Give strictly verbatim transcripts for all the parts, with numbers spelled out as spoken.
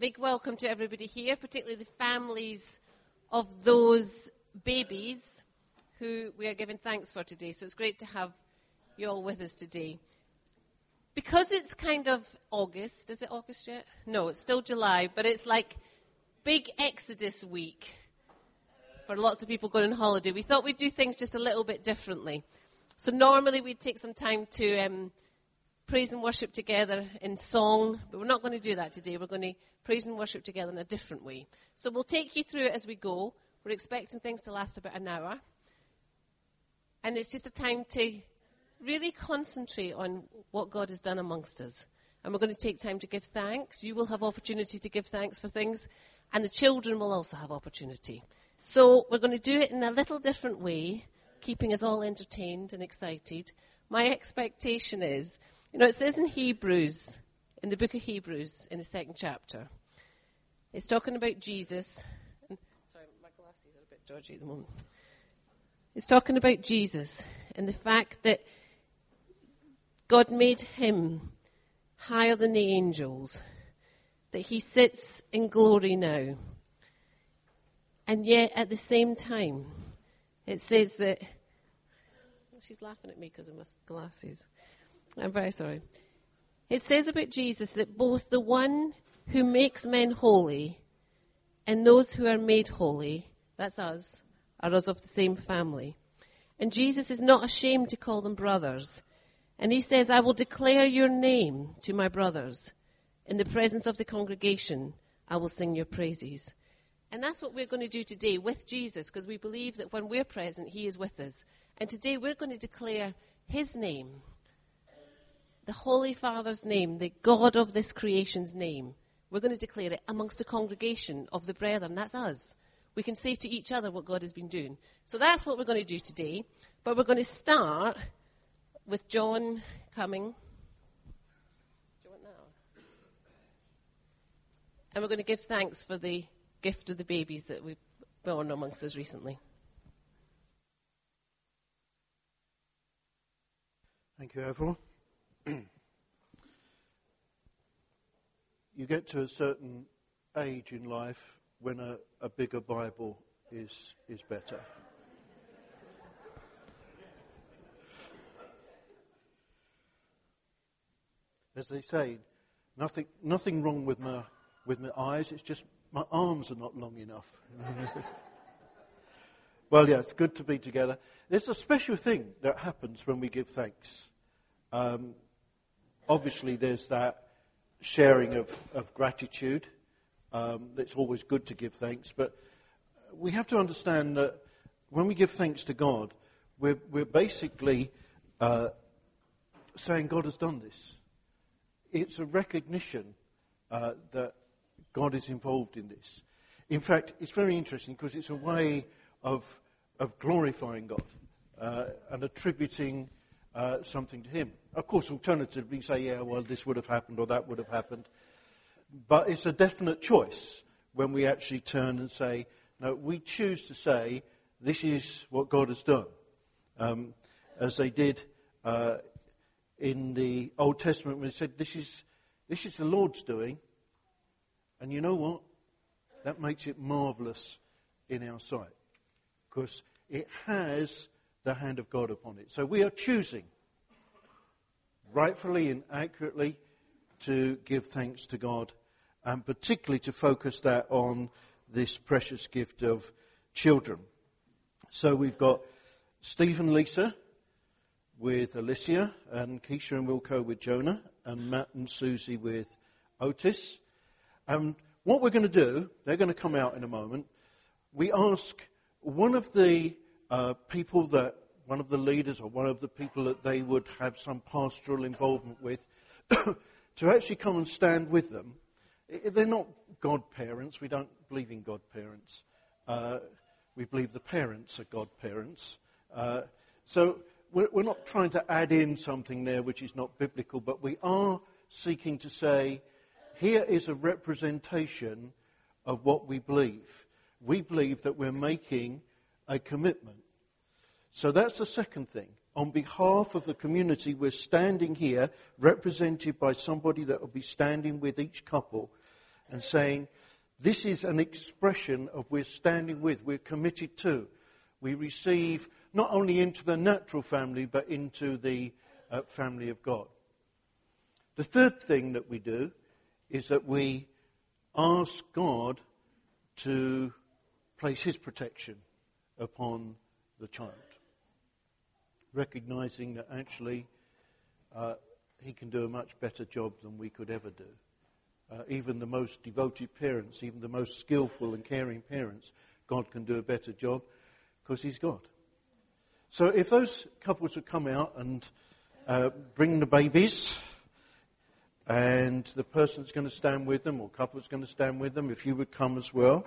big welcome to everybody here, particularly the families of those babies who we are giving thanks for today. So it's great to have you all with us today. Because it's kind of August, is it August yet? No, it's still July, but it's like big Exodus week for lots of people going on holiday. We thought we'd do things just a little bit differently. So normally we'd take some time to um, praise and worship together in song, but we're not going to do that today. We're going to praise and worship together in a different way. So we'll take you through it as we go. We're expecting things to last about an hour. And it's just a time to really concentrate on what God has done amongst us. And we're going to take time to give thanks. You will have opportunity to give thanks for things. And the children will also have opportunity. So we're going to do it in a little different way, keeping us all entertained and excited. My expectation is, you know, it says in Hebrews, in the book of Hebrews, in the second chapter, it's talking about Jesus. And, sorry, my glasses are a bit dodgy at the moment. It's talking about Jesus and the fact that God made him higher than the angels, that he sits in glory now. And yet, at the same time, it says that... She's laughing at me because of my glasses. I'm very sorry. It says about Jesus that both the one who makes men holy and those who are made holy, that's us, are us of the same family. And Jesus is not ashamed to call them brothers. And he says, I will declare your name to my brothers. In the presence of the congregation, I will sing your praises. And that's what we're going to do today with Jesus, because we believe that when we're present, he is with us. And today we're going to declare his name, the Holy Father's name, the God of this creation's name. We're going to declare it amongst the congregation of the brethren. That's us. We can say to each other what God has been doing. So that's what we're going to do today. But we're going to start with John coming. Do you want that? And we're going to give thanks for the gift of the babies that we've born amongst us recently. Thank you, Avril. You get to a certain age in life when a, a bigger Bible is is better. As they say, nothing nothing wrong with my with my eyes. It's just my arms are not long enough. Well, yeah, it's good to be together. There's a special thing that happens when we give thanks. Um, obviously, there's that sharing of, of gratitude. Um, it's always good to give thanks, but we have to understand that when we give thanks to God, we're, we're basically uh, saying God has done this. It's a recognition uh, that God is involved in this. In fact, it's very interesting because it's a way of of glorifying God uh, and attributing uh, something to him. Of course, alternatively, you say, yeah, well, this would have happened or that would have happened. But it's a definite choice when we actually turn and say, no, we choose to say, this is what God has done. Um, as they did uh, in the Old Testament when they said, this is this is the Lord's doing. And you know what? That makes it marvellous in our sight, because it has the hand of God upon it. So we are choosing, rightfully and accurately, to give thanks to God, and particularly to focus that on this precious gift of children. So we've got Steve and Lisa with Alicia, and Keisha and Wilco with Jonah, and Matt and Susie with Otis. And what we're going to do, they're going to come out in a moment, we ask... One of the uh, people that, one of the leaders or one of the people that they would have some pastoral involvement with, to actually come and stand with them. They're not godparents. We don't believe in godparents. Uh, we believe the parents are godparents. Uh, so we're, we're not trying to add in something there which is not biblical, but we are seeking to say, here is a representation of what we believe. We believe that we're making a commitment. So that's the second thing. On behalf of the community, we're standing here, represented by somebody that will be standing with each couple and saying, this is an expression of we're standing with, we're committed to. We receive not only into the natural family, but into the uh, family of God. The third thing that we do is that we ask God to place his protection upon the child, recognizing that actually uh, he can do a much better job than we could ever do. Uh, even the most devoted parents, even the most skillful and caring parents, God can do a better job because he's God. So if those couples would come out and uh, bring the babies, and the person that's going to stand with them, or couple that's going to stand with them, if you would come as well.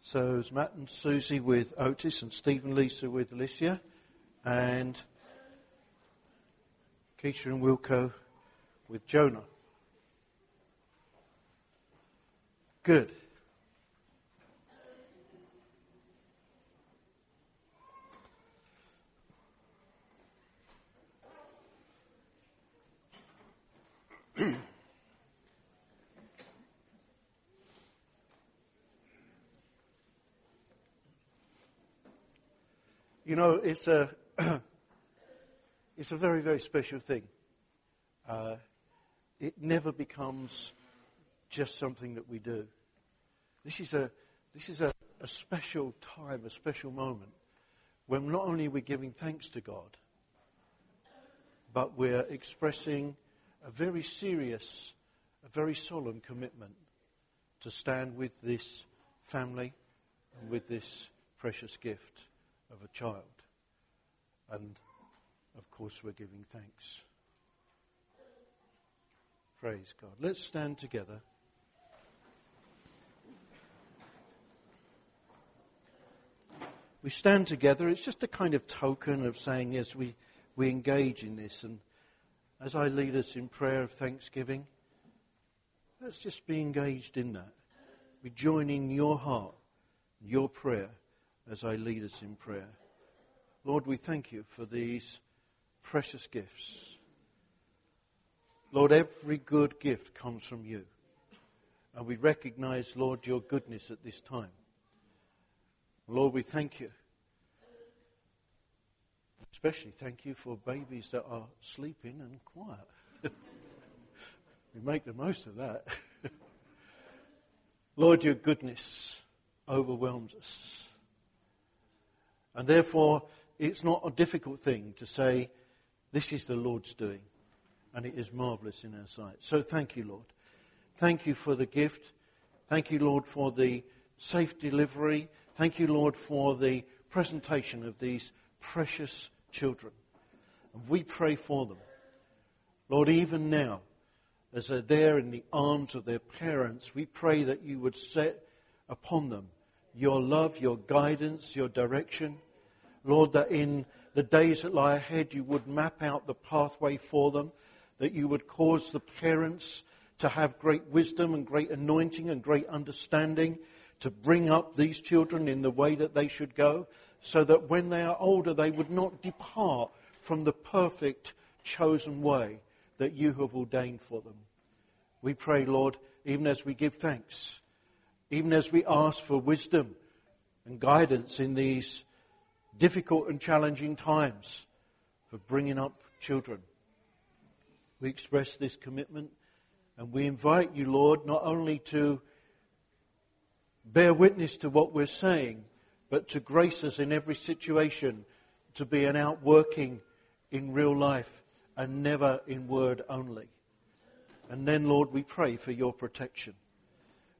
So it's Matt and Susie with Otis and Steve and Lisa with Alicia, and Keisha and Wilco with Jonah. Good. You know, it's a it's a very, very special thing. Uh, it never becomes just something that we do. This is a this is a, a special time, a special moment, when not only we're giving thanks to God, but we're expressing a very serious, a very solemn commitment to stand with this family and with this precious gift of a child. And of course we're giving thanks. Praise God. Let's stand together. We stand together. It's just a kind of token of saying, yes, we, we engage in this. And as I lead us in prayer of thanksgiving, let's just be engaged in that. We join in your heart, your prayer, as I lead us in prayer. Lord, we thank you for these precious gifts. Lord, every good gift comes from you. And we recognize, Lord, your goodness at this time. Lord, we thank you. Especially thank you for babies that are sleeping and quiet. We make the most of that. Lord, your goodness overwhelms us. And therefore, it's not a difficult thing to say, this is the Lord's doing, and it is marvellous in our sight. So thank you, Lord. Thank you for the gift. Thank you, Lord, for the safe delivery. Thank you, Lord, for the presentation of these precious children. And we pray for them. Lord, even now, as they're there in the arms of their parents, we pray that you would set upon them your love, your guidance, your direction. Lord, that in the days that lie ahead, you would map out the pathway for them, that you would cause the parents to have great wisdom and great anointing and great understanding to bring up these children in the way that they should go, so that when they are older, they would not depart from the perfect chosen way that you have ordained for them. We pray, Lord, even as we give thanks, even as we ask for wisdom and guidance in these difficult and challenging times for bringing up children. We express this commitment, and we invite you, Lord, not only to bear witness to what we're saying, but to grace us in every situation to be an outworking in real life and never in word only. And then, Lord, we pray for your protection.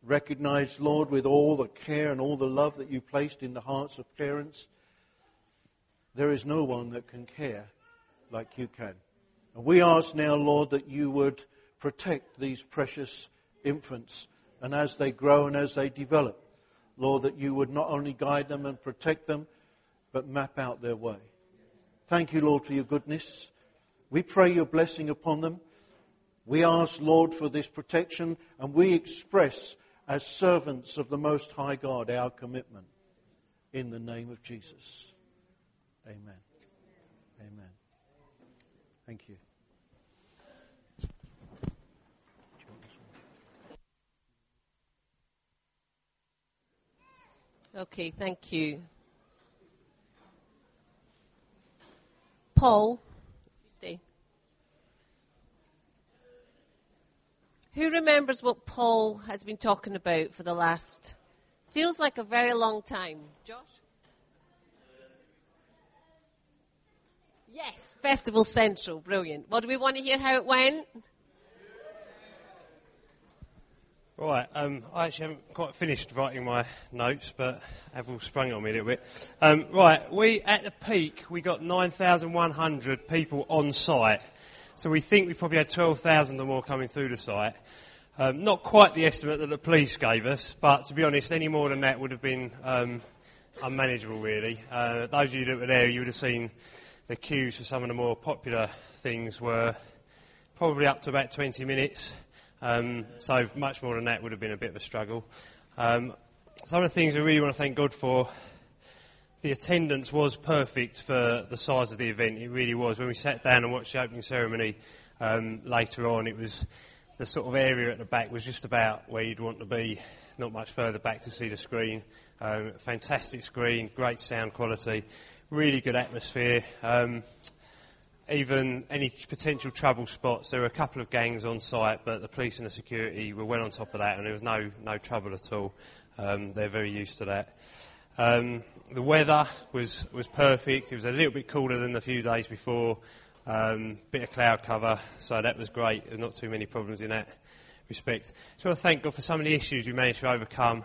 Recognize, Lord, with all the care and all the love that you placed in the hearts of parents, there is no one that can care like you can. And we ask now, Lord, that you would protect these precious infants. And as they grow and as they develop, Lord, that you would not only guide them and protect them, but map out their way. Thank you, Lord, for your goodness. We pray your blessing upon them. We ask, Lord, for this protection, and we express as servants of the Most High God, our commitment in the name of Jesus. Amen. Amen. Thank you. Okay, thank you. Paul, see. Who remembers what Paul has been talking about for the last, feels like a very long time? Josh? Yes, Festival Central, brilliant. Well, do we want to hear how it went? Right, um, I actually haven't quite finished writing my notes, but I've all sprung on me a little bit. Um, right, we at the peak, we got nine thousand one hundred people on site. So we think we probably had twelve thousand or more coming through the site. Um, not quite the estimate that the police gave us, but to be honest, any more than that would have been um, unmanageable, really. Uh, those of you that were there, you would have seen the queues for some of the more popular things were probably up to about twenty minutes. Um, so much more than that would have been a bit of a struggle. Um, some of the things I really want to thank God for, the attendance was perfect for the size of the event. It really was. When we sat down and watched the opening ceremony um, later on, it was the sort of area at the back was just about where you'd want to be, not much further back to see the screen. Um, fantastic screen, great sound quality, really good atmosphere. Um, Even any potential trouble spots, there were a couple of gangs on site, but the police and the security were well on top of that, and there was no no trouble at all. Um, they're very used to that. Um, the weather was, was perfect. It was a little bit cooler than the few days before. Um, bit of cloud cover, so that was great. There's not too many problems in that respect. So I want to thank God for some of the issues we managed to overcome.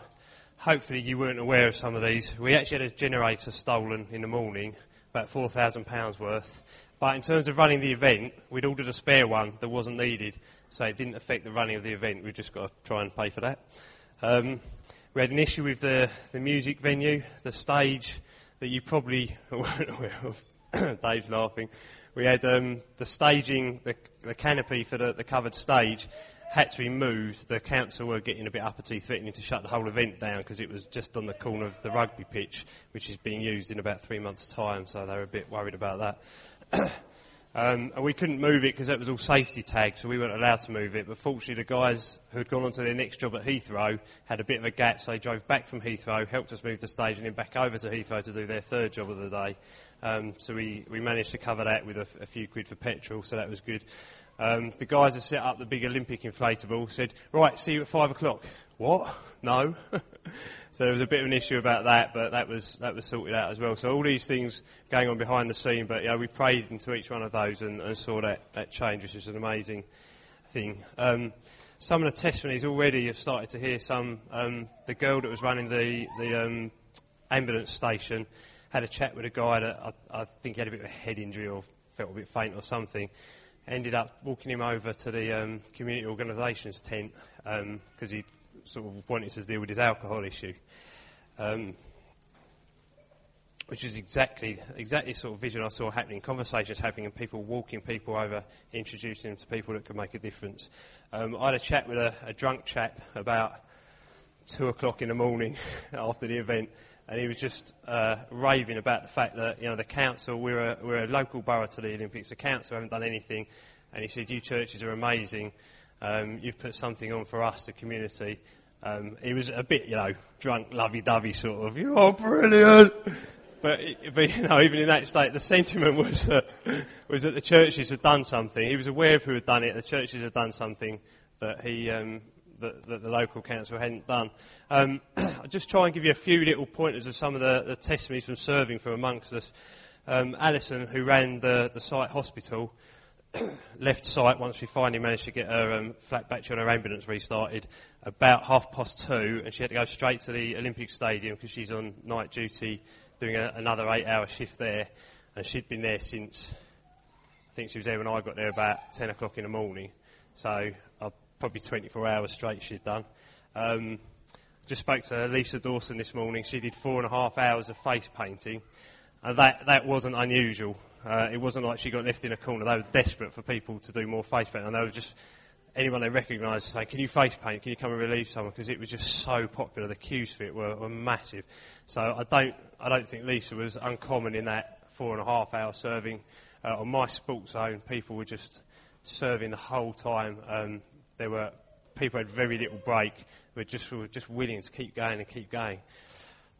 Hopefully you weren't aware of some of these. We actually had a generator stolen in the morning, about four thousand pounds worth. But in terms of running the event, we'd ordered a spare one that wasn't needed, so it didn't affect the running of the event. We've just got to try and pay for that. Um, we had an issue with the, the music venue, the stage that you probably weren't aware of. Dave's laughing. We had um, the staging, the, the canopy for the, the covered stage had to be moved. The council were getting a bit uppity, threatening to shut the whole event down because it was just on the corner of the rugby pitch, which is being used in about three months' time, so they were a bit worried about that. um, and we couldn't move it because that was all safety tagged, so we weren't allowed to move it. But fortunately, the guys who had gone on to their next job at Heathrow had a bit of a gap, so they drove back from Heathrow, helped us move the stage, and then back over to Heathrow to do their third job of the day. Um, so we, we managed to cover that with a, a few quid for petrol, so that was good. Um, the guys that set up the big Olympic inflatable said, right, see you at five o'clock. What? No. So there was a bit of an issue about that, but that was that was sorted out as well. So all these things going on behind the scene, but you know, we prayed into each one of those and, and saw that, that change, which is an amazing thing. Um, some of the testimonies already have started to hear some. Um, the girl that was running the, the um, ambulance station had a chat with a guy that I, I think he had a bit of a head injury or felt a bit faint or something. Ended up walking him over to the um, community organisations tent because um, he sort of wanted to deal with his alcohol issue, um, which is exactly exactly the sort of vision I saw happening, conversations happening and people walking people over, introducing them to people that could make a difference. Um, I had a chat with a, a drunk chap about two o'clock in the morning after the event, and he was just uh, raving about the fact that, you know, the council, we're a, we're a local borough to the Olympics, the council haven't done anything, and he said, you churches are amazing, um, you've put something on for us, the community. Um, he was a bit, you know, drunk, lovey-dovey sort of, you're brilliant, but, it, but, you know, even in that state, the sentiment was that, was that the churches had done something. He was aware of who had done it, the churches had done something that he... Um, That, that the local council hadn't done. Um, I'll just try and give you a few little pointers of some of the, the testimonies from serving from amongst us. Um, Alison, who ran the, the site hospital, left site once we finally managed to get her um, flat battery on her ambulance restarted about half past two, and she had to go straight to the Olympic Stadium because she's on night duty doing a, another eight-hour shift there, and she'd been there since, I think she was there when I got there about ten o'clock in the morning. So I probably twenty-four hours straight she'd done. Um, just spoke to Lisa Dawson this morning. She did four and a half hours of face painting, and that, that wasn't unusual. Uh, it wasn't like she got left in a corner. They were desperate for people to do more face painting, and they were just anyone they recognised saying, can you face paint, can you come and relieve someone, because it was just so popular, the queues for it were, were massive. So I don't I don't think Lisa was uncommon in that four and a half hour serving. Uh, on my sports zone, people were just serving the whole time. Um, there were people had very little break, but just were just willing to keep going and keep going.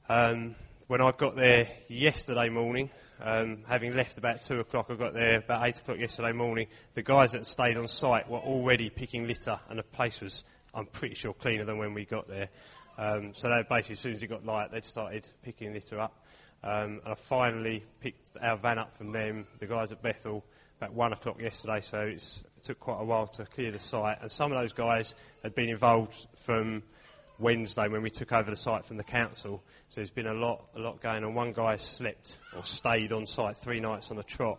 Um, when I got there yesterday morning, Um, having left about two o'clock, I got there about eight o'clock yesterday morning, the guys that stayed on site were already picking litter, and the place was, I'm pretty sure, cleaner than when we got there. Um, so they basically, as soon as it got light, they'd started picking litter up. Um, and I finally picked our van up from them, the guys at Bethel, about one o'clock yesterday, so it's, it took quite a while to clear the site. And some of those guys had been involved from Wednesday when we took over the site from the council, so there's been a lot a lot going on. One guy slept or stayed on site three nights on the trot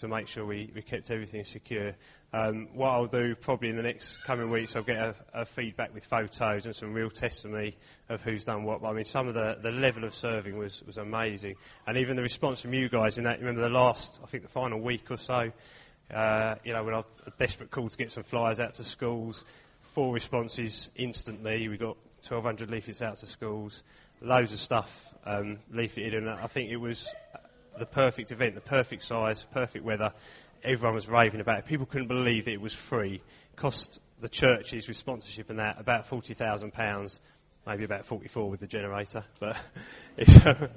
to make sure we, we kept everything secure. Um, what I'll do probably in the next coming weeks, I'll get a, a feedback with photos and some real testimony of who's done what. But I mean, some of the, the level of serving was, was amazing, and even the response from you guys in that, remember the last, I think the final week or so, uh, you know, when I was a desperate call to get some flyers out to schools, four responses instantly. We got twelve hundred leaflets out to schools, loads of stuff um, leafleted, and I think it was the perfect event, the perfect size, perfect weather. Everyone was raving about it. People couldn't believe that it was free. It cost the churches with sponsorship and that about forty thousand pounds, maybe about forty-four with the generator. But it's, um,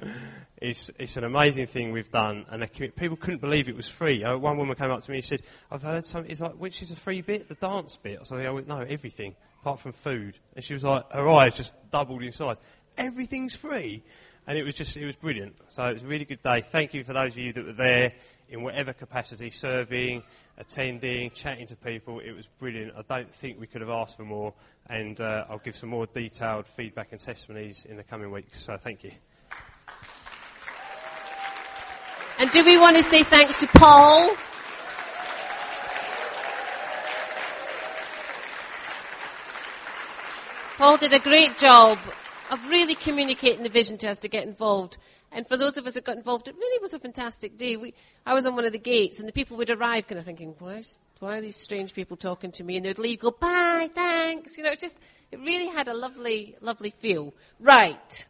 it's, it's an amazing thing we've done, and people couldn't believe it was free. Uh, one woman came up to me and said, I've heard something, it's like, which is the free bit, the dance bit? So I went, no, everything, apart from food. And she was like, her eyes just doubled in size. Everything's free. And it was just, it was brilliant. So it was a really good day. Thank you for those of you that were there in whatever capacity, serving, attending, chatting to people. It was brilliant. I don't think we could have asked for more, and uh, I'll give some more detailed feedback and testimonies in the coming weeks. So thank you. And do we want to say thanks to Paul? Paul did a great job of really communicating the vision to us to get involved. And for those of us that got involved, it really was a fantastic day. We, I was on one of the gates, and the people would arrive kind of thinking, why, why are these strange people talking to me? And they'd leave, go, bye, thanks. You know, it just, it really had a lovely, lovely feel. Right,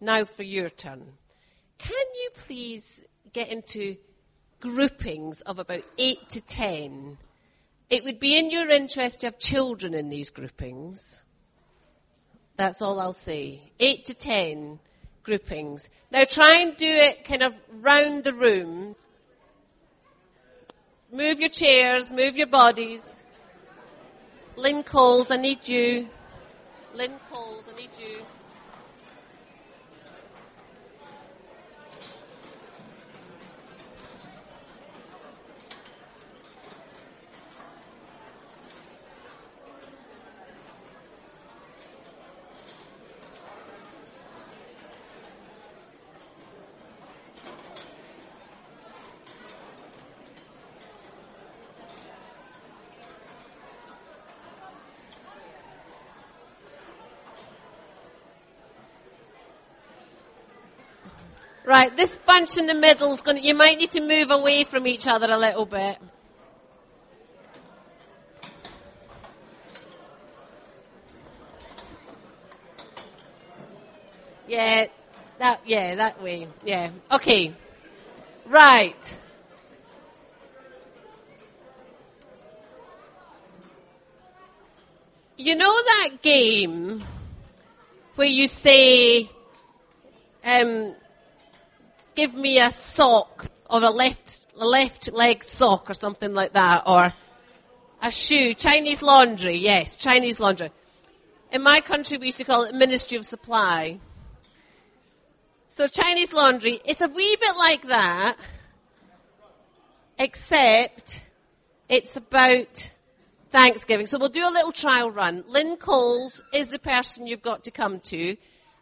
now for your turn. Can you please get into groupings of about eight to ten? It would be in your interest to have children in these groupings. That's all I'll say. Eight to ten groupings. Now try and do it kind of round the room. Move your chairs, move your bodies. Lynn Coles, I need you. Lynn Coles, I need you. Right, this bunch in the middle is going to, you might need to move away from each other a little bit. Yeah, that, yeah, that way. Yeah, okay. Right. You know that game where you say, um, give me a sock, or a left a left leg sock or something like that, or a shoe, Chinese laundry, yes, Chinese laundry. In my country, we used to call it Ministry of Supply. So Chinese laundry, it's a wee bit like that, except it's about Thanksgiving. So we'll do a little trial run. Lynn Coles is the person you've got to come to.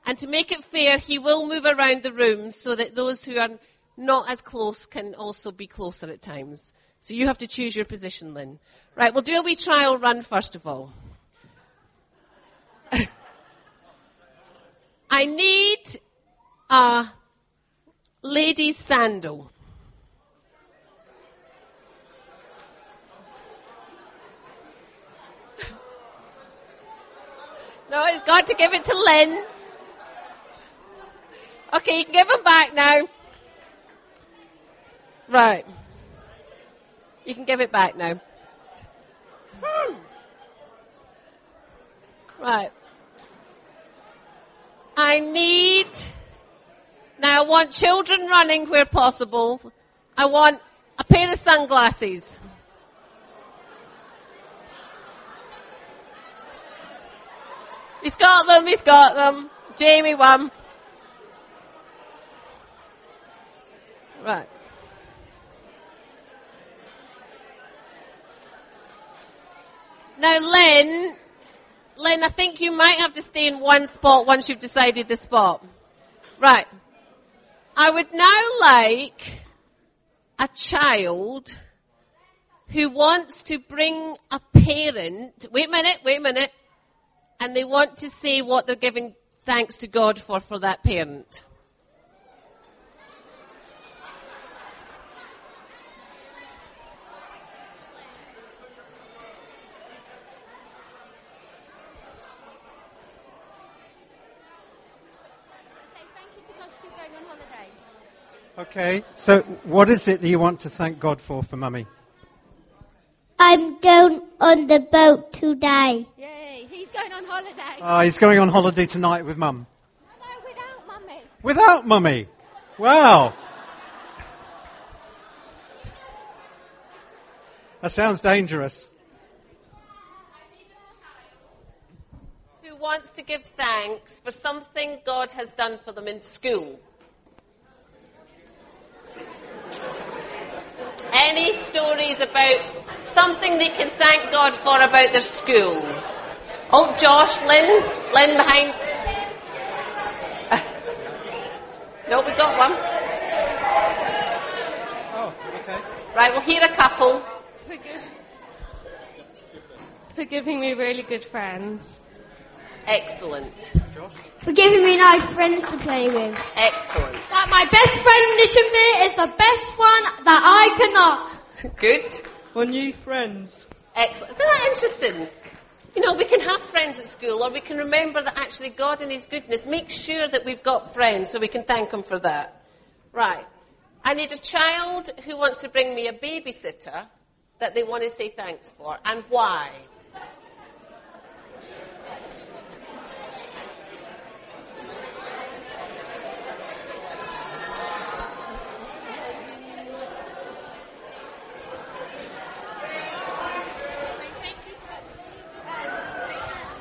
And to make it fair, he will move around the room so that those who are not as close can also be closer at times. So you have to choose your position, Lynn. Right, we'll do a wee trial run first of all. I need a lady's sandal. No, it's got to give it to Lynn. Okay, you can give them back now. Right. You can give it back now. Hmm. Right. I need... Now, I want children running where possible. I want a pair of sunglasses. He's got them, he's got them. Jamie won. Right. Now, Lynn, Lynn, I think you might have to stay in one spot once you've decided the spot. Right. I would now like a child who wants to bring a parent, wait a minute, wait a minute, and they want to say what they're giving thanks to God for, for that parent. Okay, so what is it that you want to thank God for, for Mummy? I'm going on the boat today. Yay, he's going on holiday. Oh, he's going on holiday tonight with Mum. No, no, without Mummy. Without Mummy? Wow. That sounds dangerous. Who wants to give thanks for something God has done for them in school? Any stories about something they can thank God for about their school? Oh, Josh, Lynn, Lynn behind. Uh, no, we got one. Oh, okay. Right, we'll hear a couple. For, gi- for giving me really good friends. Excellent. Josh? For giving me nice friends to play with. Excellent. That my best friend Nishanvir is the best one that I can knock. Good. For new friends. Excellent. Isn't that interesting? You know, we can have friends at school, or we can remember that actually God in his goodness makes sure that we've got friends so we can thank him for that. Right. I need a child who wants to bring me a babysitter that they want to say thanks for, and why.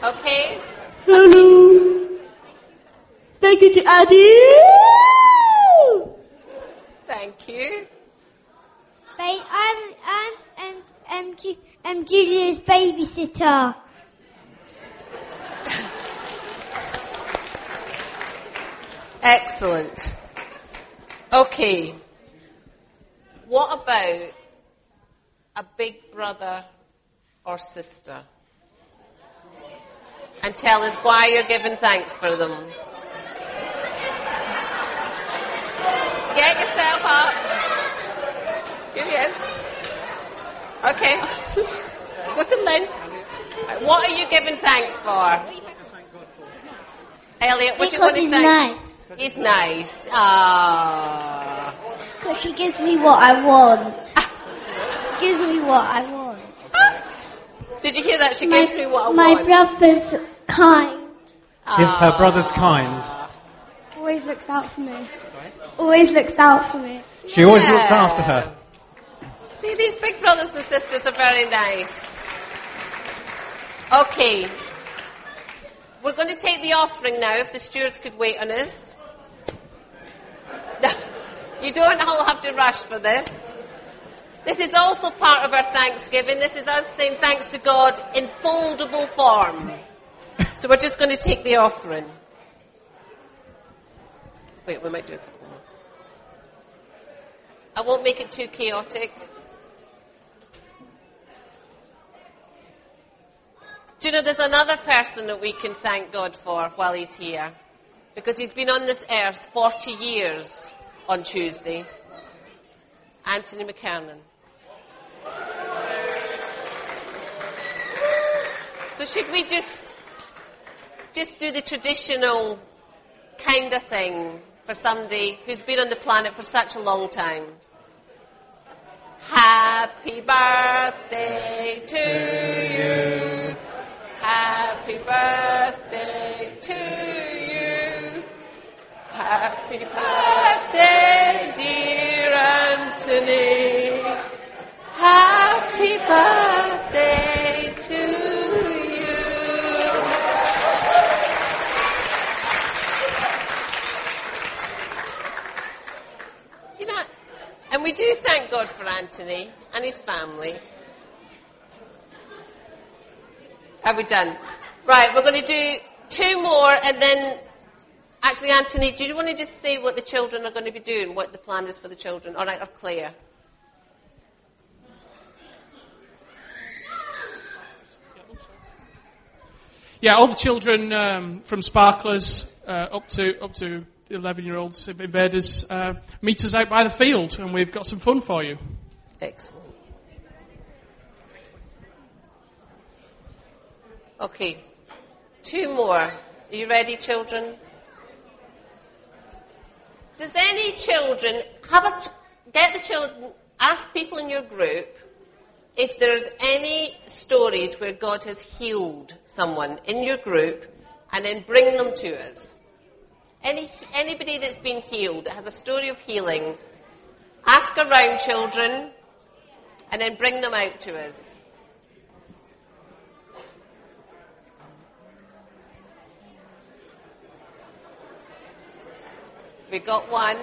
Okay. Hello. Thank you to Addy. Thank you. Ba- I'm I'm I'm I'm, Ju- I'm Julia's babysitter. Excellent. Okay. What about a big brother or sister? And tell us why you're giving thanks for them. Get yourself up. Here he is. Okay. Go to Lynn. What are you giving thanks for? Elliot, what do you want to thank? Nice. Because he's nice. He's nice. Aww. Because she gives me what I want. She gives me what I want. Did you hear that? She my, gives me what I my want. My brother's kind. Aww. Her brother's kind. Always looks out for me. Always looks out for me. She yeah. always looks after her. See, these big brothers and sisters are very nice. Okay. We're going to take the offering now, if the stewards could wait on us. You don't all have to rush for this. This is also part of our Thanksgiving. This is us saying thanks to God in foldable form. So we're just going to take the offering. Wait, we might do a couple more. I won't make it too chaotic. Do you know there's another person that we can thank God for while he's here? Because he's been on this earth forty years on Tuesday. Anthony McKernan. So should we just just do the traditional kind of thing for somebody who's been on the planet for such a long time. Happy birthday to you. Happy birthday to you. Happy birthday, dear Anthony. Happy birthday to you. And we do thank God for Anthony and his family. Are we done? Right, we're going to do two more and then... Actually, Anthony, do you want to just say what the children are going to be doing, what the plan is for the children? All right, or Claire? Yeah, all the children um, from Sparklers uh, up to up to... the eleven-year-olds, Invaders, uh, meet us out by the field, and we've got some fun for you. Excellent. Okay, two more. Are you ready, children? Does any children have a ch- get the children? Ask people in your group if there's any stories where God has healed someone in your group, and then bring them to us. Any, anybody that's been healed, that has a story of healing, ask around, children, and then bring them out to us. We got one.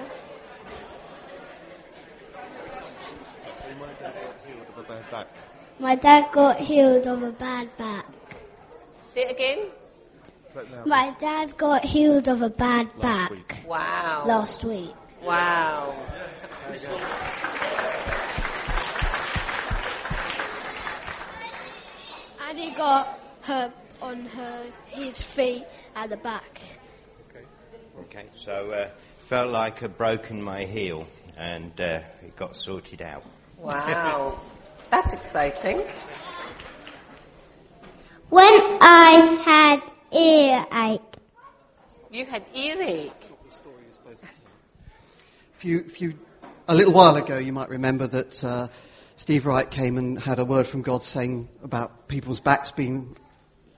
My dad got healed of a bad back. My dad got healed of a bad back. Say it again. My dad got healed of a bad Last back. Week. Wow. Last week. Wow. Annie got her on her his feet at the back. Okay. Okay. So uh, felt like I'd broken my heel, and uh, it got sorted out. Wow. That's exciting. When I had. Earache. You had earache. That's not the story you're supposed to tell. If you, if you, a little while ago, you might remember that uh, Steve Wright came and had a word from God saying about people's backs being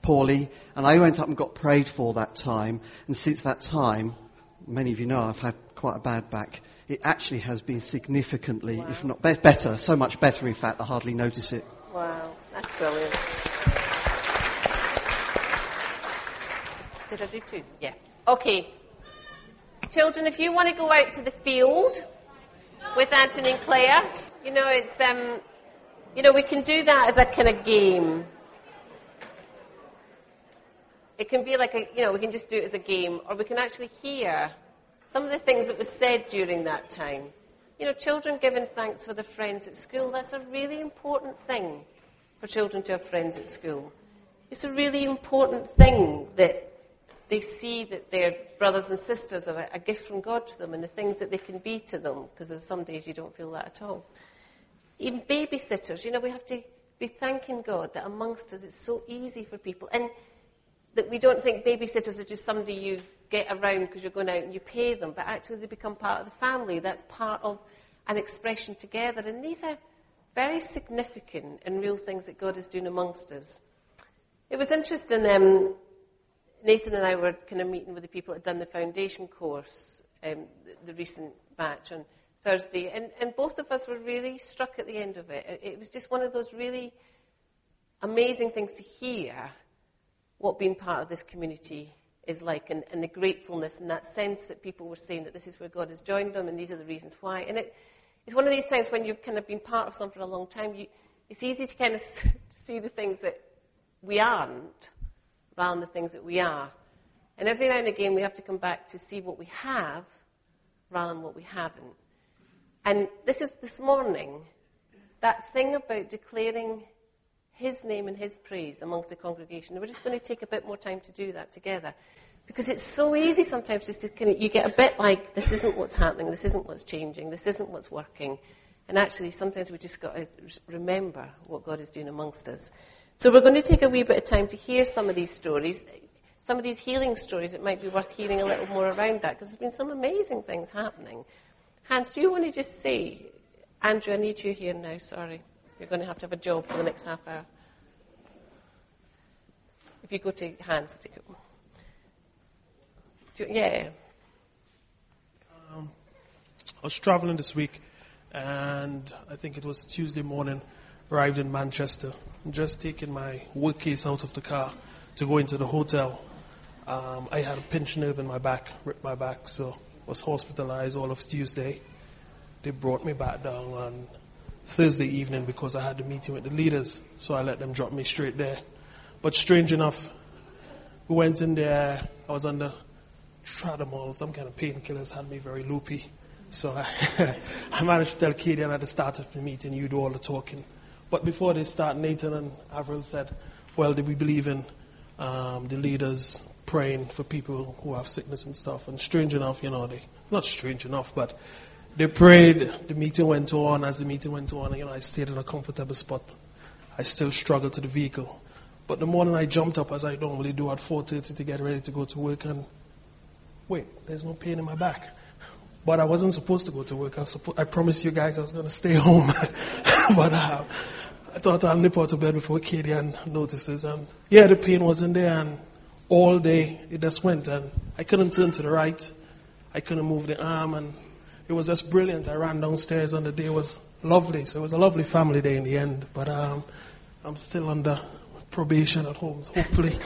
poorly, and I went up and got prayed for that time. And since that time, many of you know I've had quite a bad back. It actually has been significantly, wow. if not be- better, so much better, in fact, I hardly notice it. Wow, that's brilliant. Did I do two? Yeah. Okay. Children, if you want to go out to the field with Anthony and Claire, you know, it's, um, you know, we can do that as a kind of game. It can be like a, you know, we can just do it as a game, or we can actually hear some of the things that were said during that time. You know, children giving thanks for their friends at school, that's a really important thing for children to have friends at school. It's a really important thing that they see that their brothers and sisters are a gift from God to them and the things that they can be to them, because there's some days you don't feel that at all. Even babysitters, you know, we have to be thanking God that amongst us it's so easy for people, and that we don't think babysitters are just somebody you get around because you're going out and you pay them, but actually they become part of the family. That's part of an expression together, and these are very significant and real things that God is doing amongst us. It was interesting... Um, Nathan and I were kind of meeting with the people that had done the foundation course, um, the, the recent batch on Thursday, and, and both of us were really struck at the end of it. it. It was just one of those really amazing things to hear what being part of this community is like, and, and the gratefulness and that sense that people were saying that this is where God has joined them and these are the reasons why. And it, it's one of these times when you've kind of been part of something for a long time, you, it's easy to kind of see the things that we aren't, around the things that we are. And every now and again we have to come back to see what we have rather than what we haven't. And this is this morning, that thing about declaring his name and his praise amongst the congregation. And we're just going to take a bit more time to do that together, because it's so easy sometimes just to kind of, you get a bit like, this isn't what's happening, this isn't what's changing, this isn't what's working. And actually sometimes we just got to remember what God is doing amongst us. So we're going to take a wee bit of time to hear some of these stories. some of these healing stories, it might be worth hearing a little more around that, because there's been some amazing things happening. Hans, do you want to just say, Andrew, I need you here now, sorry. You're going to have to have a job for the next half hour. If you go to Hans, take it. Do you, yeah. Um, I was travelling this week, and I think it was Tuesday morning, arrived in Manchester. I'm just taking my work case out of the car to go into the hotel. Um, I had a pinched nerve in my back, ripped my back, so was hospitalised all of Tuesday. They brought me back down on Thursday evening because I had a meeting with the leaders, so I let them drop me straight there. But strange enough, we went in there, I was under Tramadol, some kind of painkillers, had me very loopy. So I, I managed to tell Katie and I had to start the meeting, you do all the talking. But before they start, Nathan and Avril said, well, did we believe in um, the leaders praying for people who have sickness and stuff? And strange enough, you know, they, not strange enough, but they prayed. The meeting went on. As the meeting went on, you know, I stayed in a comfortable spot. I still struggled to the vehicle. But the morning I jumped up, as I normally do at four thirty to get ready to go to work, and wait, there's no pain in my back. But I wasn't supposed to go to work. I, suppo- I promised you guys I was going to stay home. But uh, I thought I'll nip out of bed before Katie and notices. And yeah, the pain was in there. And all day it just went. And I couldn't turn to the right. I couldn't move the arm. And it was just brilliant. I ran downstairs and the day was lovely. So it was a lovely family day in the end. But um, I'm still under probation at home, hopefully.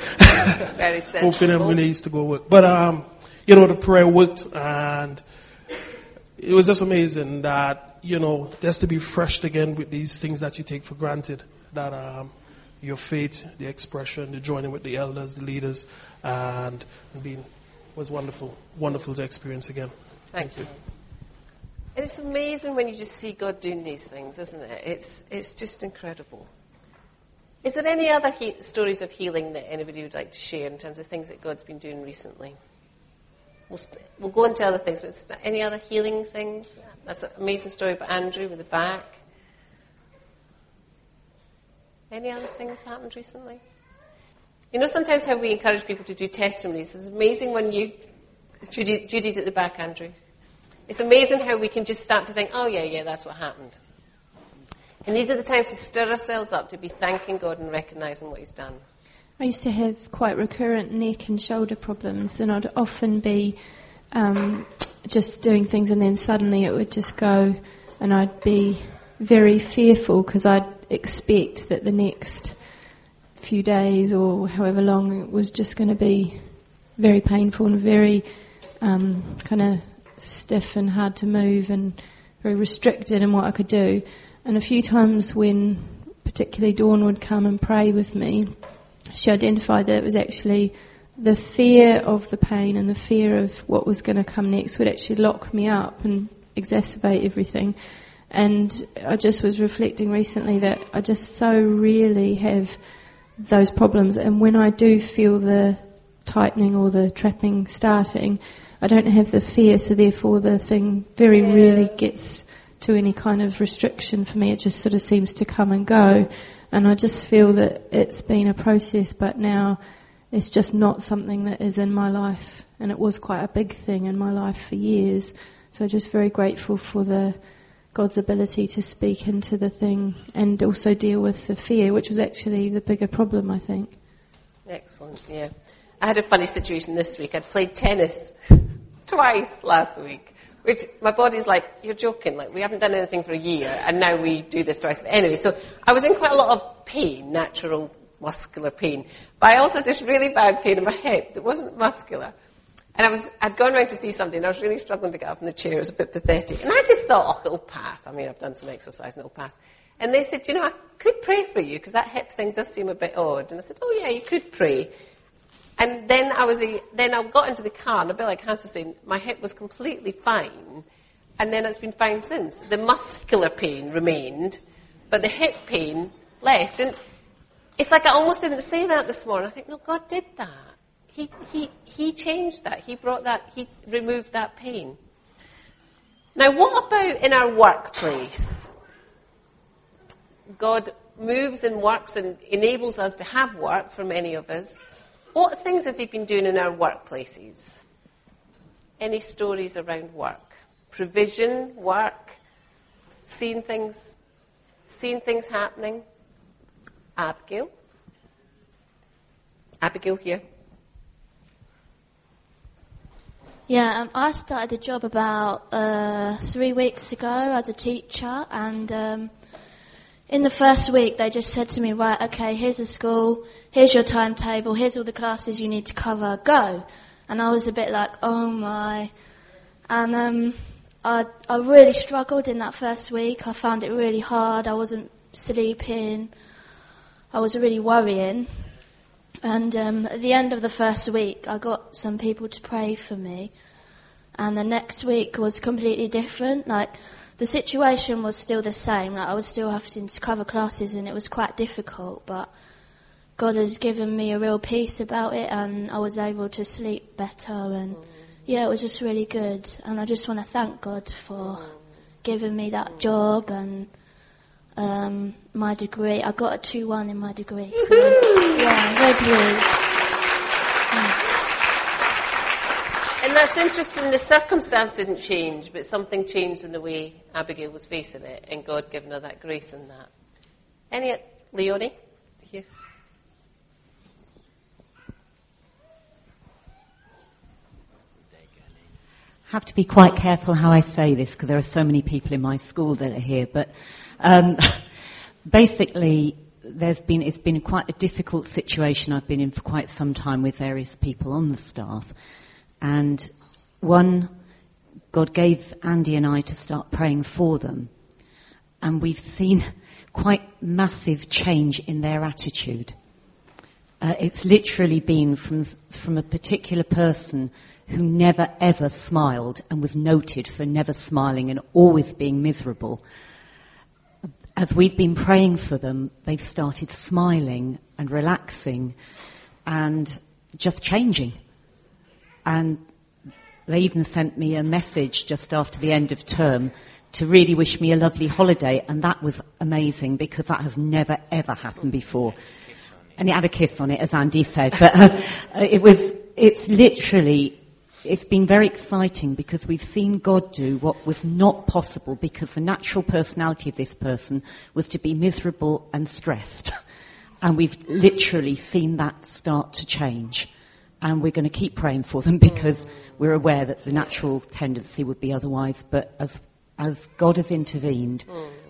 Very sensible. Hoping I'm released to go work. But, um, you know, the prayer worked. And it was just amazing that, you know, just to be refreshed again with these things that you take for granted, that um, your faith, the expression, the joining with the elders, the leaders, and being was wonderful, wonderful to experience again. Thank, Thank you. you. And it's amazing when you just see God doing these things, isn't it? It's it's just incredible. Is there any other he- stories of healing that anybody would like to share in terms of things that God's been doing recently? We'll, st- we'll go into other things, but st- any other healing things? That's an amazing story about Andrew with the back. Any other things happened recently? You know, sometimes how we encourage people to do testimonies. It's amazing when you... Judy, Judy's at the back, Andrew. It's amazing how we can just start to think, oh, yeah, yeah, that's what happened. And these are the times to stir ourselves up, to be thanking God and recognising what he's done. I used to have quite recurrent neck and shoulder problems, and I'd often be um, just doing things and then suddenly it would just go, and I'd be very fearful because I'd expect that the next few days or however long it was just going to be very painful and very um, kind of stiff and hard to move and very restricted in what I could do. And a few times when particularly Dawn would come and pray with me, she identified that it was actually the fear of the pain and the fear of what was going to come next would actually lock me up and exacerbate everything. And I just was reflecting recently that I just so rarely have those problems. And when I do feel the tightening or the trapping starting, I don't have the fear, so therefore the thing very rarely gets to any kind of restriction for me. It just sort of seems to come and go. And I just feel that it's been a process, but now it's just not something that is in my life. And it was quite a big thing in my life for years. So just very grateful for the God's ability to speak into the thing and also deal with the fear, which was actually the bigger problem, I think. Excellent, yeah. I had a funny situation this week. I'd played tennis twice last week, which my body's like, you're joking, like we haven't done anything for a year and now we do this twice. But anyway, so I was in quite a lot of pain, natural muscular pain, but I also had this really bad pain in my hip that wasn't muscular. And I was, I'd gone round to see somebody and I was really struggling to get up in the chair. It was a bit pathetic. And I just thought, oh, it'll pass. I mean, I've done some exercise and it'll pass. And they said, you know, I could pray for you because that hip thing does seem a bit odd. And I said, oh yeah, you could pray. And then I was, a, then I got into the car, and a bit like Hans was saying, my hip was completely fine, and then it's been fine since. The muscular pain remained, but the hip pain left. And it's like I almost didn't say that this morning. I think, no, God did that. He he he changed that. He brought that. He removed that pain. Now, what about in our workplace? God moves and works and enables us to have work for many of us. What things has he been doing in our workplaces? Any stories around work? Provision, work, seeing things, seeing things happening. Abigail. Abigail here. Yeah, um, I started a job about uh, three weeks ago as a teacher, and um, in the first week they just said to me, right, okay, here's the school, here's your timetable, here's all the classes you need to cover, go. And I was a bit like, oh my. And um, I, I really struggled in that first week. I found it really hard. I wasn't sleeping. I was really worrying. And um, at the end of the first week, I got some people to pray for me. And the next week was completely different. Like, the situation was still the same. Like, I was still having to cover classes, and it was quite difficult. But God has given me a real peace about it, and I was able to sleep better. And, yeah, it was just really good. And I just want to thank God for giving me that job and Um, my degree. I got a two one in my degree. So, yeah, very pleased. Yeah. And that's interesting. The circumstance didn't change, but something changed in the way Abigail was facing it, and God giving her that grace in that. Any, Leonie, here. I have to be quite careful how I say this because there are so many people in my school that are here, but. Um, basically, there's been, it's been quite a difficult situation I've been in for quite some time with various people on the staff. And one, God gave Andy and I to start praying for them. And we've seen quite massive change in their attitude. Uh, it's literally been from, from a particular person who never ever smiled and was noted for never smiling and always being miserable. As we've been praying for them, they've started smiling and relaxing and just changing. And they even sent me a message just after the end of term to really wish me a lovely holiday. And that was amazing because that has never, ever happened before. And it had a kiss on it, as Andy said. But uh, it was, it's literally, it's been very exciting because we've seen God do what was not possible because the natural personality of this person was to be miserable and stressed. And we've literally seen that start to change. And we're going to keep praying for them because we're aware that the natural tendency would be otherwise. But as, as God has intervened,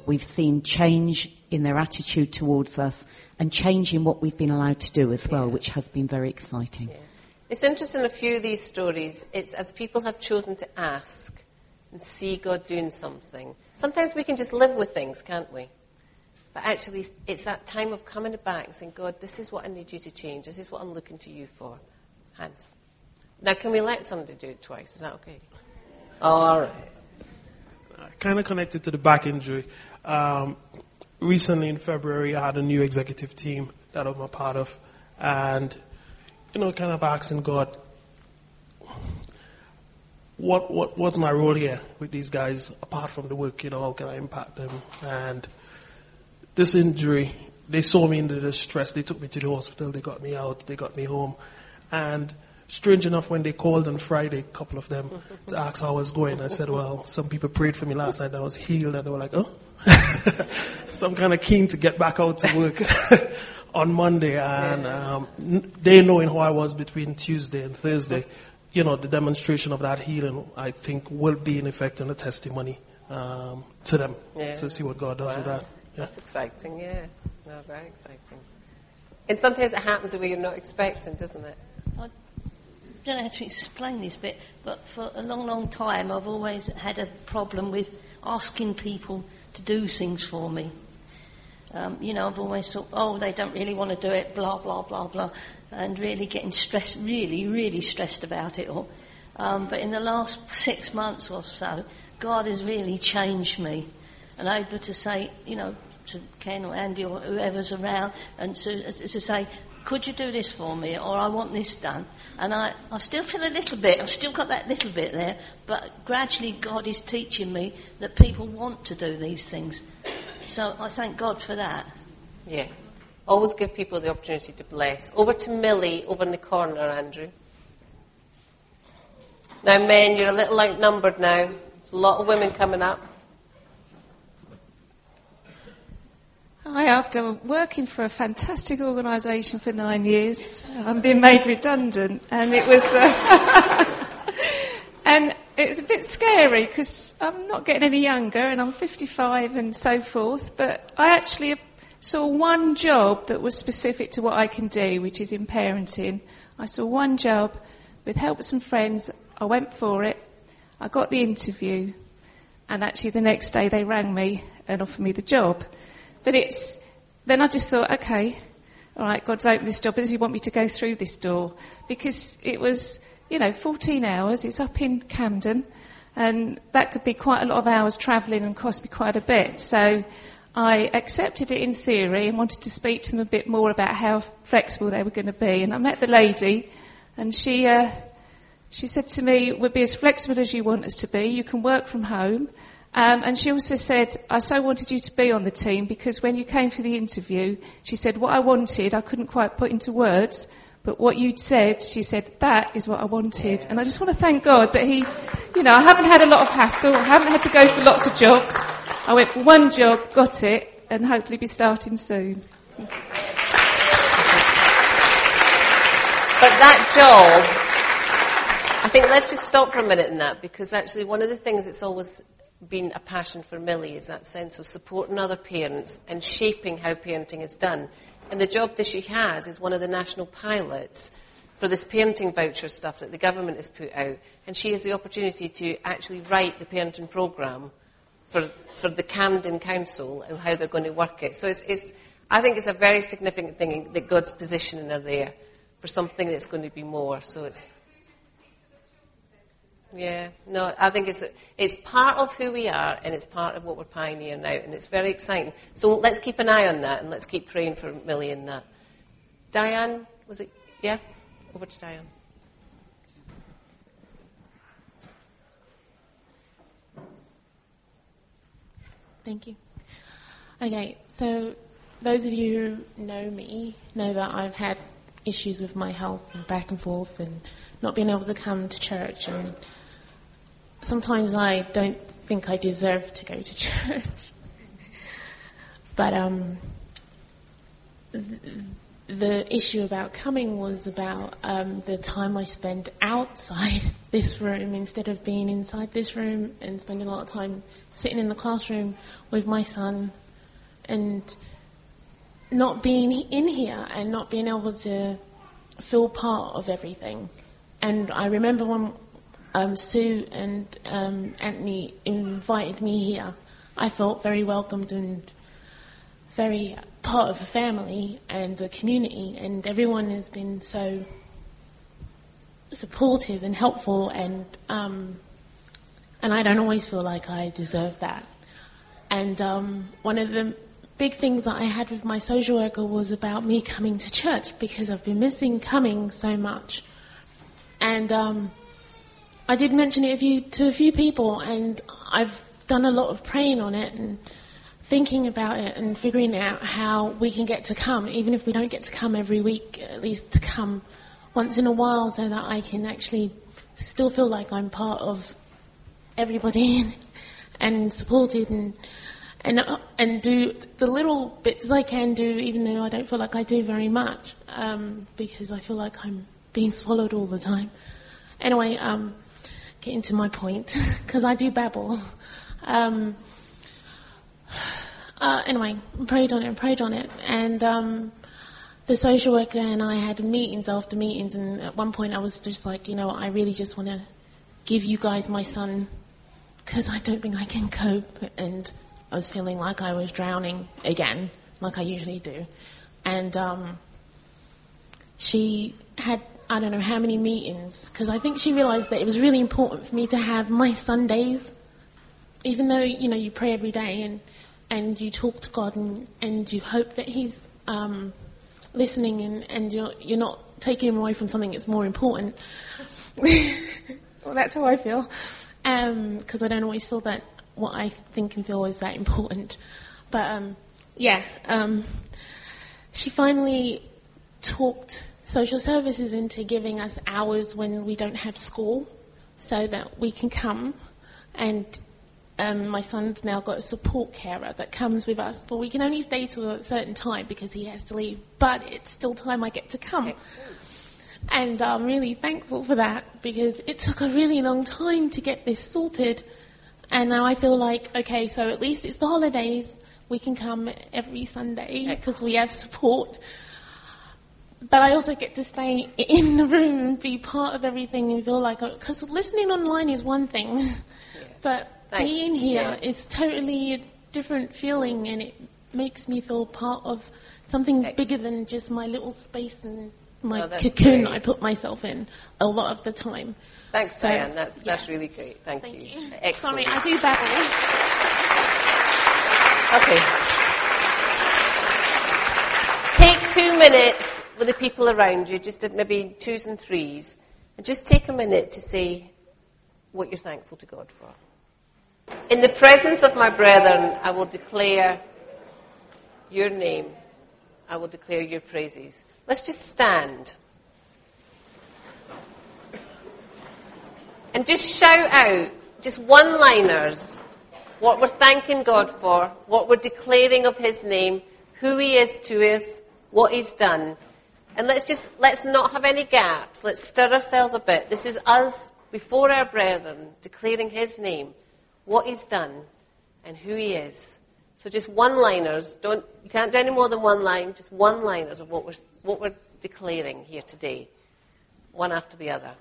we've seen change in their attitude towards us and change in what we've been allowed to do as well, which has been very exciting. Yeah. It's interesting, a few of these stories, it's as people have chosen to ask and see God doing something. Sometimes we can just live with things, can't we? But actually, it's that time of coming back and saying, God, this is what I need you to change. This is what I'm looking to you for. Hands. Now, can we let somebody do it twice? Is that okay? All right. Kind of connected to the back injury. Um, recently in February, I had a new executive team that I'm a part of. And you know, kind of asking God, what what what's my role here with these guys, apart from the work, you know, how can I impact them? And this injury, they saw me in the distress, they took me to the hospital, they got me out, they got me home. And strange enough, when they called on Friday, a couple of them, to ask how I was going, I said, well, some people prayed for me last night, and I was healed, and they were like, oh? So I'm kind of keen to get back out to work. On Monday, and um, they knowing how I was between Tuesday and Thursday, you know, the demonstration of that healing, I think, will be in effect and a testimony um, to them. Yeah. So see what God does wow. with that. Yeah. That's exciting, yeah. No, very exciting. And sometimes it happens the way you're not expecting, doesn't it? I don't know how to explain this bit, but for a long, long time, I've always had a problem with asking people to do things for me. Um, you know, I've always thought, oh, they don't really want to do it, blah, blah, blah, blah, and really getting stressed, really, really stressed about it all. Um, but in the last six months or so, God has really changed me and able to say, you know, to Ken or Andy or whoever's around and to, to say, could you do this for me, or I want this done. And I, I still feel a little bit, I've still got that little bit there, but gradually God is teaching me that people want to do these things. So I thank God for that. Yeah. Always give people the opportunity to bless. Over to Millie, over in the corner, Andrew. Now, men, you're a little outnumbered now. There's a lot of women coming up. Hi, after working for a fantastic organisation for nine years, I'm being made redundant, and it was, uh, and it was a bit scary because I'm not getting any younger, and I'm fifty-five and so forth. But I actually saw one job that was specific to what I can do, which is in parenting. I saw one job with help of some friends. I went for it. I got the interview, and actually the next day they rang me and offered me the job. But it's, then I just thought, okay, all right, God's opened this door, but does he want me to go through this door? Because it was, you know, fourteen hours, it's up in Camden, and that could be quite a lot of hours travelling and cost me quite a bit. So I accepted it in theory and wanted to speak to them a bit more about how flexible they were going to be. And I met the lady, and she, uh, she said to me, we'll be as flexible as you want us to be, you can work from home. Um, and she also said, I so wanted you to be on the team because when you came for the interview, she said, what I wanted, I couldn't quite put into words, but what you'd said, she said, that is what I wanted. Yeah. And I just want to thank God that he, you know, I haven't had a lot of hassle, I haven't had to go for lots of jobs. I went for one job, got it, and hopefully be starting soon. But that job, I think let's just stop for a minute in that because actually one of the things that's always been a passion for Millie is that sense of supporting other parents and shaping how parenting is done. And the job that she has is one of the national pilots for this parenting voucher stuff that the government has put out. And she has the opportunity to actually write the parenting programme for for the Camden Council and how they're going to work it. So it's, it's I think it's a very significant thing that God's positioning her there for something that's going to be more. So it's... Yeah, no, I think it's it's part of who we are and it's part of what we're pioneering out and it's very exciting. So let's keep an eye on that and let's keep praying for Millie and that. Diane, was it? Yeah? Over to Diane. Thank you. Okay, so those of you who know me know that I've had issues with my health and back and forth and not being able to come to church and... Sometimes I don't think I deserve to go to church. But um, th- the issue about coming was about um, the time I spend outside this room instead of being inside this room and spending a lot of time sitting in the classroom with my son and not being in here and not being able to feel part of everything. And I remember when... Um, Sue and um, Anthony invited me here. I felt very welcomed and very part of a family and a community, and everyone has been so supportive and helpful, and um, and I don't always feel like I deserve that. And um, one of the big things that I had with my social worker was about me coming to church because I've been missing coming so much. And... Um, I did mention it a few, to a few people, and I've done a lot of praying on it and thinking about it and figuring out how we can get to come, even if we don't get to come every week, at least to come once in a while so that I can actually still feel like I'm part of everybody and supported and, and, and do the little bits I can do, even though I don't feel like I do very much, um, because I feel like I'm being swallowed all the time. Anyway... Um, Getting to my point, because I do babble. Um, uh, anyway, I prayed on it and prayed on it. And um, the social worker and I had meetings after meetings. And at one point I was just like, you know, I really just want to give you guys my son because I don't think I can cope. And I was feeling like I was drowning again, like I usually do. And um, she had... I don't know how many meetings, because I think she realised that it was really important for me to have my Sundays, even though, you know, you pray every day and, and you talk to God and, and you hope that he's um, listening and, and you're, you're not taking him away from something that's more important. Well, that's how I feel, because um, I don't always feel that what I think and feel is that important. But, um, yeah, um, she finally talked social services into giving us hours when we don't have school so that we can come. And um, my son's now got a support carer that comes with us, but we can only stay to a certain time because he has to leave. But it's still time I get to come. Excellent. And I'm really thankful for that because it took a really long time to get this sorted. And now I feel like, okay, so at least it's the holidays. We can come every Sunday because we have support. But I also get to stay in the room, be part of everything and feel like... Because listening online is one thing, yeah. but Thanks. being here yeah. is totally a different feeling, and it makes me feel part of something Excellent. bigger than just my little space and my oh, cocoon great. that I put myself in a lot of the time. Thanks, so, Diane. That's, yeah. that's really great. Thank, Thank you. you. Excellent. Sorry, I do babble. OK. Take two minutes. With the people around you, just maybe twos and threes, and just take a minute to say what you're thankful to God for. In the presence of my brethren, I will declare your name. I will declare your praises. Let's just stand. And just shout out, just one-liners, what we're thanking God for, what we're declaring of his name, who he is to us, what he's done. And let's just, let's not have any gaps. Let's stir ourselves a bit. This is us before our brethren, declaring his name, what he's done, and who he is. So just one-liners. Don't, you can't do any more than one line, just one-liners of what we're, what we're declaring here today, one after the other.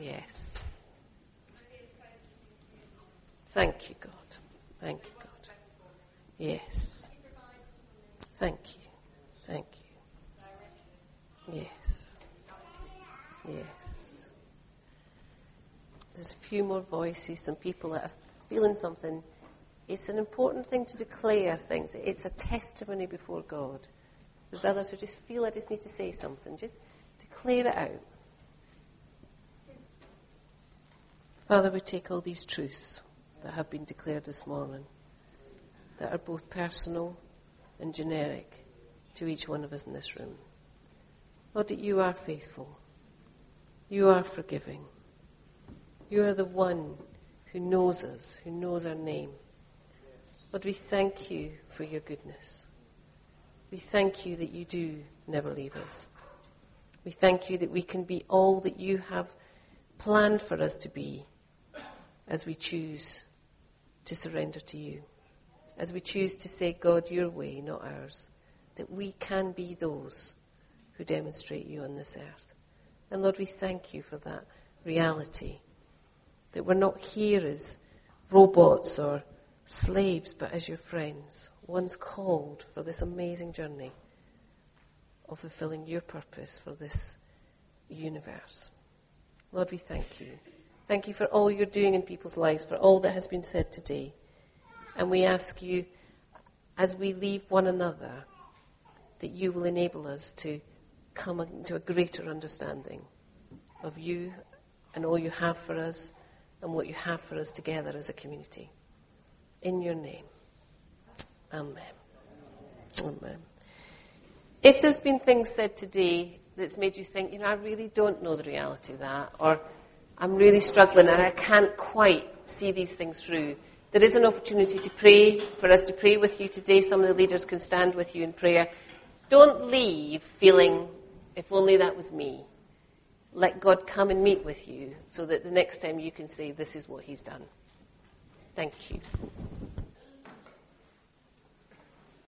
Yes. Thank you, God. Thank you, God. Yes. Thank you. Thank you. Yes. Yes. There's a few more voices, some people that are feeling something. It's an important thing to declare things. It's a testimony before God. There's others who just feel I just need to say something. Just declare it out. Father, we take all these truths that have been declared this morning, that are both personal and generic, to each one of us in this room. Lord, that you are faithful. You are forgiving. You are the one who knows us, who knows our name. Lord, we thank you for your goodness. We thank you that you do never leave us. We thank you that we can be all that you have planned for us to be as we choose to surrender to you, as we choose to say, God, your way, not ours. That we can be those who demonstrate you on this earth. And Lord, we thank you for that reality, that we're not here as robots or slaves, but as your friends, ones called for this amazing journey of fulfilling your purpose for this universe. Lord, we thank you. Thank you for all you're doing in people's lives, for all that has been said today. And we ask you, as we leave one another, that you will enable us to come to a greater understanding of you and all you have for us and what you have for us together as a community. In your name. Amen. Amen. If there's been things said today that's made you think, you know, I really don't know the reality of that, or I'm really struggling and I can't quite see these things through, there is an opportunity to pray, for us to pray with you today. Some of the leaders can stand with you in prayer. Don't leave feeling, if only that was me. Let God come and meet with you so that the next time you can say, this is what he's done. Thank you.